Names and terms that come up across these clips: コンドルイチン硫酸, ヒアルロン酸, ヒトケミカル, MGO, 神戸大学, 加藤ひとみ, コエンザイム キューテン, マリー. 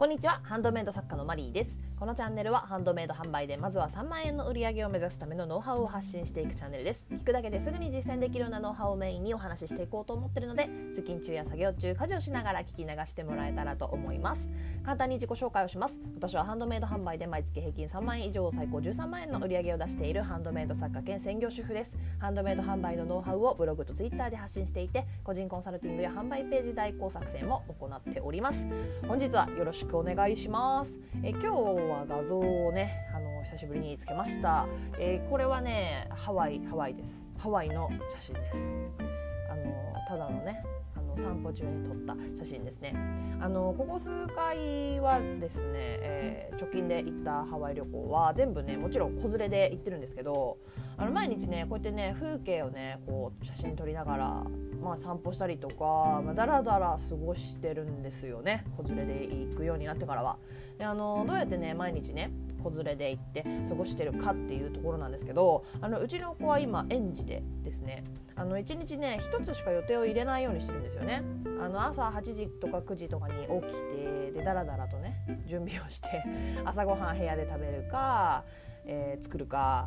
こんにちは、ハンドメイド作家のマリーです。このチャンネルはハンドメイド販売でまずは3万円の売り上げを目指すためのノウハウを発信していくチャンネルです。聞くだけですぐに実践できるようなノウハウをメインにお話ししていこうと思っているので、通勤中や作業中、家事をしながら聞き流してもらえたらと思います。簡単に自己紹介をします。私はハンドメイド販売で毎月平均3万円以上、最高13万円の売り上げを出しているハンドメイド作家兼専業主婦です。ハンドメイド販売のノウハウをブログとツイッターで発信していて、個人コンサルティングや販売ページ代行作戦を行っております。本日はよろしくお願いします。今日は画像をね、久しぶりにつけました。これはね、ハワイです。ハワイの写真です。ただのね、散歩中に撮った写真ですね。ここ数回はですね、貯金で行ったハワイ旅行は全部ね、もちろん子連れで行ってるんですけど、毎日ねこうやってね、風景をねこう写真撮りながら、散歩したりとか、だらだら過ごしてるんですよね、子連れで行くようになってからは。で、どうやってね毎日ね子連れで行って過ごしてるかっていうところなんですけど、うちの子は今園児でですね、1日ね1つしか予定を入れないようにしてるんですよね。朝8時とか9時とかに起きて、でだらだらとね準備をして、朝ごはん部屋で食べるか、作るか、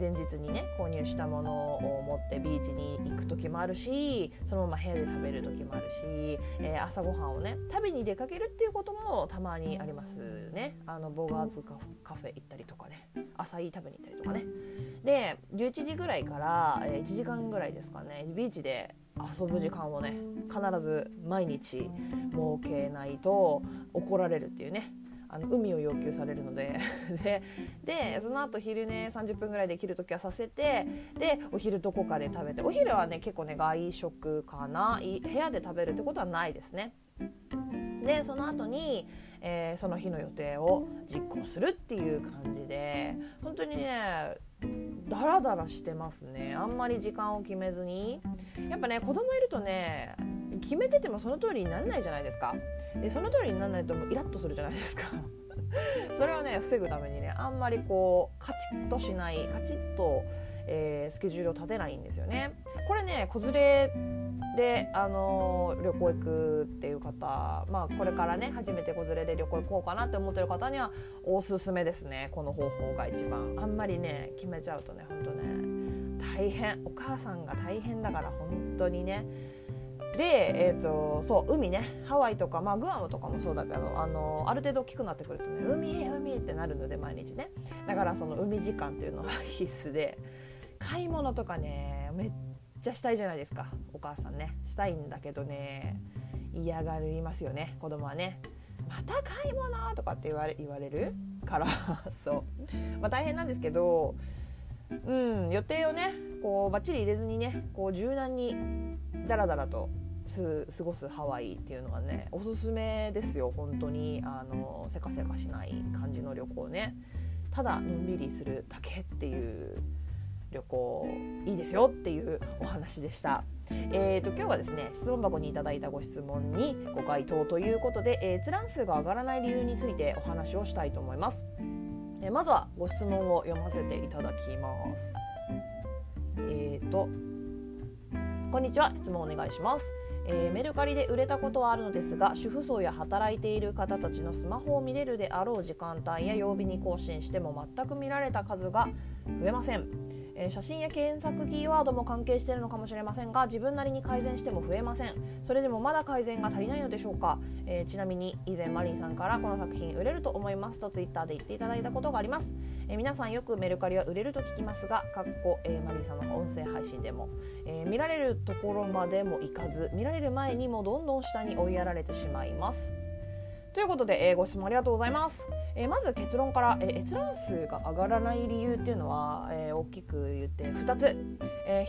前日にね購入したものを持ってビーチに行く時もあるし、そのまま部屋で食べる時もあるし、朝ごはんをね食べに出かけるっていうこともたまにありますね。ボガーズカフェ行ったりとかね、アサイ食べに行ったりとかね。で、11時ぐらいから1時間ぐらいですかね、ビーチで遊ぶ時間をね必ず毎日設けないと怒られるっていうね、海を要求されるのででその後昼ね30分ぐらいできるときはさせて、でお昼どこかで食べて、お昼はね結構ね外食かな、部屋で食べるってことはないですね。でその後に、その日の予定を実行するっていう感じで、本当にねだらだらしてますね。あんまり時間を決めずに、やっぱね子供いるとね決めててもその通りにならないじゃないですか。でその通りにならないともうイラッとするじゃないですかそれをね防ぐためにね、あんまりこうカチッとしない、カチッと、スケジュールを立てないんですよね。これね子連れで、旅行行くっていう方、これからね初めて子連れで旅行行こうかなって思ってる方にはおすすめですね。この方法が一番、あんまりね決めちゃうとね本当ね大変、お母さんが大変だから本当にね。で、そう海ね、ハワイとか、グアムとかもそうだけど、ある程度大きくなってくるとね海ってなるので毎日ね、だからその海時間っていうのは必須で、買い物とかねめっちゃしたいじゃないですか、お母さんねしたいんだけどね、嫌がりますよね子供はね。また買い物とかって言われるからそう、大変なんですけど、予定をねこうバッチリ入れずにね、こう柔軟にだらだらと過ごすハワイっていうのがねおすすめですよ本当に。せかせかしない感じの旅行ね、ただのんびりするだけっていう旅行いいですよっていうお話でした。今日はですね、質問箱にいただいたご質問にご回答ということで、閲覧数が上がらない理由についてお話をしたいと思います。まずはご質問を読ませていただきます。こんにちは、質問お願いします。メルカリで売れたことはあるのですが、主婦層や働いている方たちのスマホを見れるであろう時間帯や曜日に更新しても全く見られた数が増えません。写真や検索キーワードも関係しているのかもしれませんが、自分なりに改善しても増えません。それでもまだ改善が足りないのでしょうか。ちなみに以前マリンさんからこの作品売れると思いますとツイッターで言っていただいたことがあります。皆さんよくメルカリは売れると聞きますが、マリーさんの音声配信でも、見られるところまでもいかず、見られる前にもどんどん下に追いやられてしまいますということで、ご質問ありがとうございます。まず結論から、閲覧数が上がらない理由っていうのは、大きく言って2つ、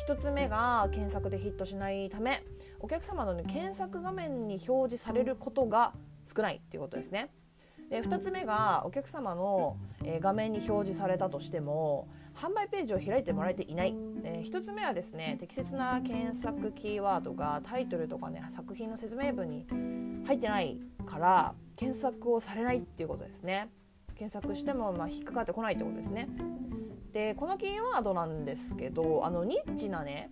1つ目が検索でヒットしないため、お客様の、検索画面に表示されることが少ないっていうことですね。2つ目がお客様の画面に表示されたとしても販売ページを開いてもらえていない。1つ目はですね、適切な検索キーワードがタイトルとかね作品の説明文に入ってないから検索をされないっていうことですね。検索しても引っかかってこないってことですね。でこのキーワードなんですけど、ニッチなね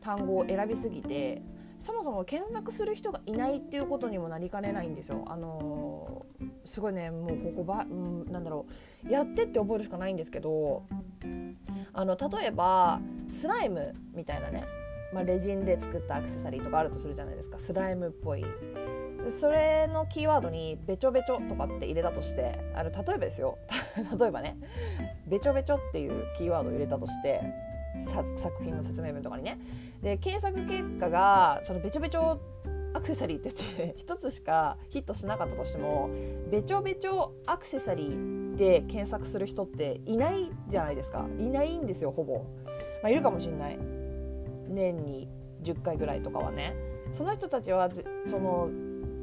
単語を選びすぎてそもそも検索する人がいないっていうことにもなりかねないんですよ。すごいね、もうここなんだろう、やってって覚えるしかないんですけど、例えばスライムみたいなね、レジンで作ったアクセサリーとかあるとするじゃないですか。スライムっぽい、それのキーワードにべちょべちょとかって入れたとして、例えばですよ例えばね、べちょべちょっていうキーワードを入れたとして、作品の説明文とかにね、で検索結果がそのべちょべちょアクセサリーって言って一つしかヒットしなかったとしても、べちょべちょアクセサリーで検索する人っていないじゃないですか。いないんですよ、ほぼ。いるかもしれない、年に10回ぐらいとかはね。その人たちはその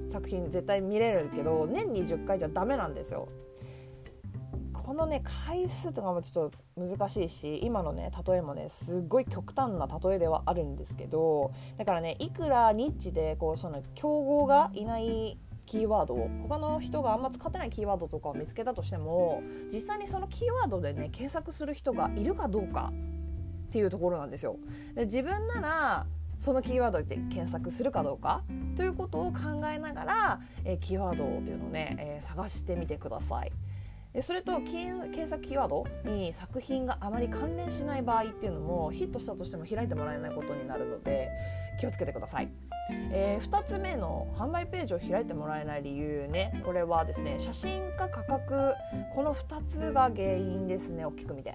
作品絶対見れるけど、年に10回じゃダメなんですよ。このね、回数とかもちょっと難しいし、今のね例えもねすごい極端な例えではあるんですけど、だからね、いくらニッチでこうその競合がいないキーワードを、他の人があんま使ってないキーワードとかを見つけたとしても、実際にそのキーワードでね検索する人がいるかどうかっていうところなんですよ。で、自分ならそのキーワードで検索するかどうかということを考えながら、キーワードというのをね、探してみてください。それと検索キーワードに作品があまり関連しない場合っていうのも、ヒットしたとしても開いてもらえないことになるので気をつけてください。2つ目の販売ページを開いてもらえない理由ね、これはですね、写真か価格、この2つが原因ですね、大きく見て。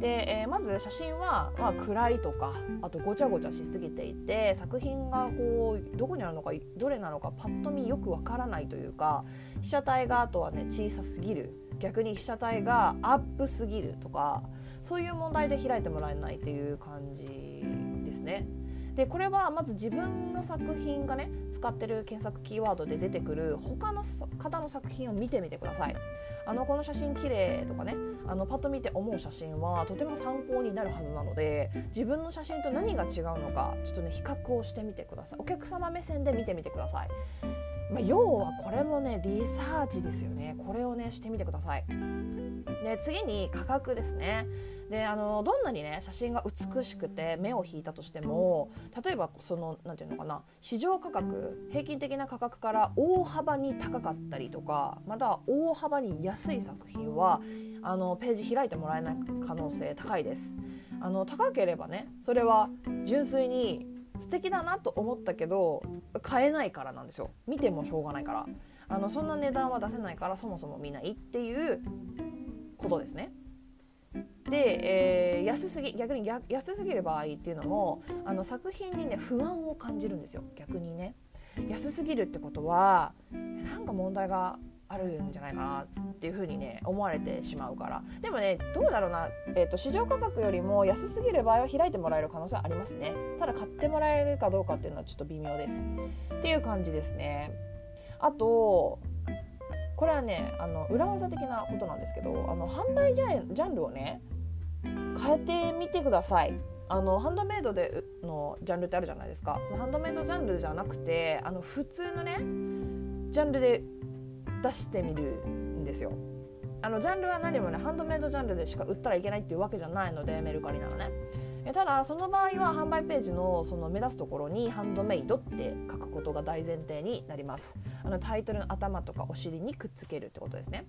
で、まず写真は、暗いとか、あとごちゃごちゃしすぎていて、作品がこうどこにあるのかどれなのかパッと見よくわからないというか、被写体があとはね小さすぎる、逆に被写体がアップすぎるとか、そういう問題で開いてもらえないという感じですね。で、これはまず自分の作品がね使ってる検索キーワードで出てくる他の方の作品を見てみてください。この写真綺麗とかね、パッと見て思う写真はとても参考になるはずなので、自分の写真と何が違うのかちょっとね比較をしてみてください。お客様目線で見てみてください。要はこれもねリサーチですよね。これをねしてみてください。で、次に価格ですね。で、どんなにね写真が美しくて目を引いたとしても、例えばそのなんていうのかな、市場価格、平均的な価格から大幅に高かったりとか、または大幅に安い作品はページ開いてもらえない可能性高いです。高ければね、それは純粋に素敵だなと思ったけど買えないからなんですよ。見てもしょうがないから、そんな値段は出せないから、そもそも見ないっていうことですね。で、逆に安すぎる場合っていうのも、作品にね不安を感じるんですよ。逆にね、安すぎるってことはなんか問題があるんじゃないかなっていう風にね思われてしまうから。でもね、どうだろうな、市場価格よりも安すぎる場合は開いてもらえる可能性はありますね。ただ買ってもらえるかどうかっていうのはちょっと微妙ですっていう感じですね。あとこれはね裏技的なことなんですけど、販売ジャンルをね変えてみてください。ハンドメイドでのジャンルってあるじゃないですか。そのハンドメイドジャンルじゃなくて、普通のねジャンルで出してみるんですよ。ジャンルは何もねハンドメイドジャンルでしか売ったらいけないっていうわけじゃないので、メルカリならね。ただその場合は販売ページのその目指すところにハンドメイドって書くことが大前提になります。タイトルの頭とかお尻にくっつけるってことですね。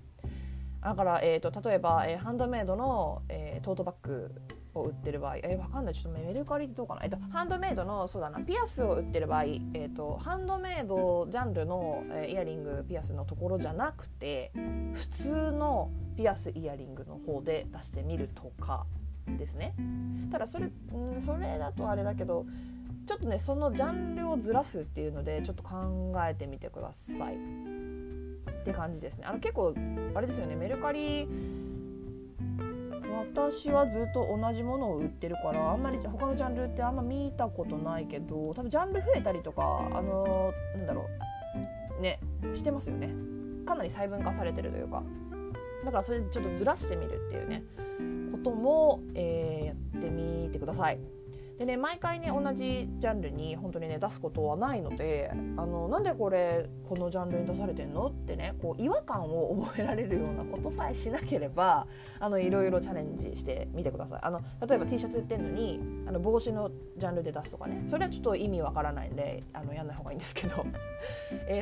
だから、例えば、ハンドメイドの、トートバッグを売ってる場合、わかんない、ちょっとメルカリってどうかな、ハンドメイドのピアスを売ってる場合、ハンドメイドジャンルの、イヤリングピアスのところじゃなくて、普通のピアスイヤリングの方で出してみるとかですね。ただそれだとあれだけど、ちょっとねそのジャンルをずらすっていうのでちょっと考えてみてくださいって感じですね。結構あれですよね、メルカリ私はずっと同じものを売ってるから、あんまり他のジャンルってあんま見たことないけど、多分ジャンル増えたりとかなんだろうねしてますよね。かなり細分化されてるというか、だからそれちょっとずらしてみるっていうねことも、やってみてください。でね、毎回ね同じジャンルに本当にね出すことはないので、なんでこのジャンルに出されてんのってね、こう違和感を覚えられるようなことさえしなければいろいろチャレンジしてみてください。例えば T シャツ売ってんのに帽子のジャンルで出すとかね、それはちょっと意味わからないんでやんない方がいいんですけど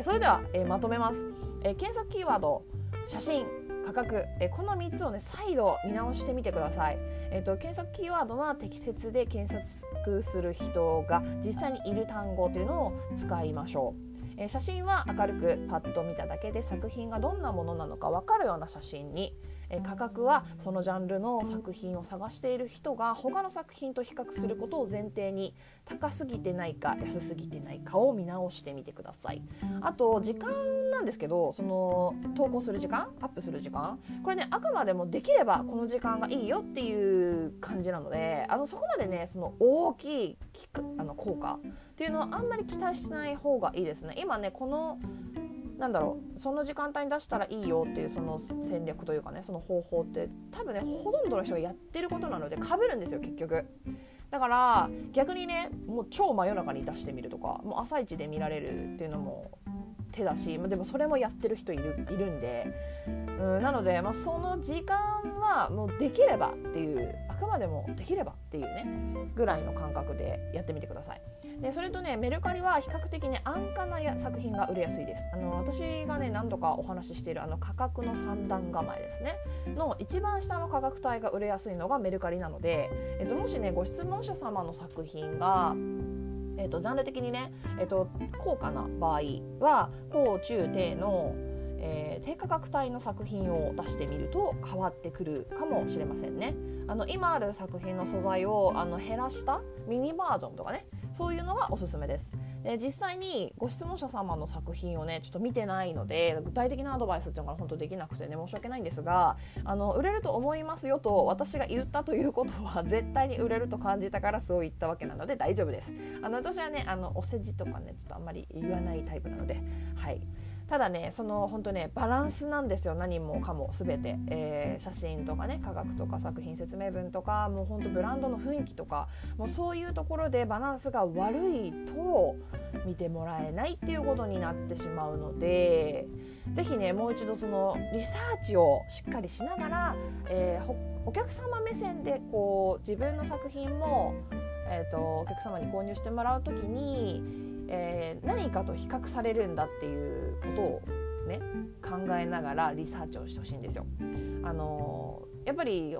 それでは、まとめます。検索キーワード、写真、価格、この3つをね再度見直してみてください。検索キーワードは適切で検索する人が実際にいる単語というのを使いましょう。写真は明るくパッと見ただけで作品がどんなものなのか分かるような写真に。価格はそのジャンルの作品を探している人が他の作品と比較することを前提に高すぎてないか安すぎてないかを見直してみてください。あと時間なんですけど、その投稿する時間、アップする時間、これねあくまでもできればこの時間がいいよっていう感じなので、そこまでねその大きい効果っていうのはあんまり期待しない方がいいですね。今ねこのその時間帯に出したらいいよっていうその戦略というかね、その方法って多分ねほとんどの人がやってることなので被るんですよ結局。だから逆にねもう超真夜中に出してみるとか、もう朝一で見られるっていうのも手だし、でもそれもやってる人いるんで、なので、その時間はもうできればっていう、あくまでもできればっていうねぐらいの感覚でやってみてください。でそれとね、メルカリは比較的ね安価な作品が売れやすいです。私がね何度かお話ししている価格の三段構えですねの一番下の価格帯が売れやすいのがメルカリなので、もしねご質問者様の作品がジャンル的にね、高価な場合は高中低の、低価格帯の作品を出してみると変わってくるかもしれませんね。今ある作品の素材を減らしたミニバージョンとかね、そういうのがおすすめです。実際にご質問者様の作品をねちょっと見てないので具体的なアドバイスっていうのが本当できなくてね申し訳ないんですが、売れると思いますよと私が言ったということは絶対に売れると感じたからそう言ったわけなので大丈夫です。私はねお世辞とかねちょっとあんまり言わないタイプなので、はい。ただねその本当ねバランスなんですよ、何もかも全て、写真とかね価格とか作品説明文とか、もう本当ブランドの雰囲気とか、もうそういうところでバランスが悪いと見てもらえないっていうことになってしまうので、ぜひねもう一度そのリサーチをしっかりしながら、お客様目線でこう自分の作品も、お客様に購入してもらうときに何かと比較されるんだっていうことをね考えながらリサーチをしてほしいんですよ。やっぱり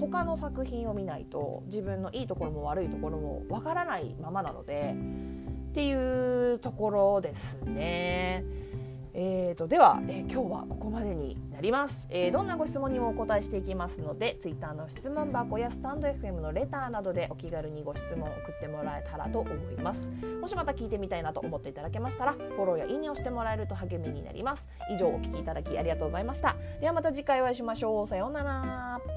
他の作品を見ないと自分のいいところも悪いところもわからないままなのでっていうところですね。では、今日はここまでになります。どんなご質問にもお答えしていきますので Twitter の質問箱やスタンド FM のレターなどでお気軽にご質問を送ってもらえたらと思います。もしまた聞いてみたいなと思っていただけましたらフォローやいいねをしてもらえると励みになります。以上お聞きいただきありがとうございました。ではまた次回お会いしましょう。さようなら。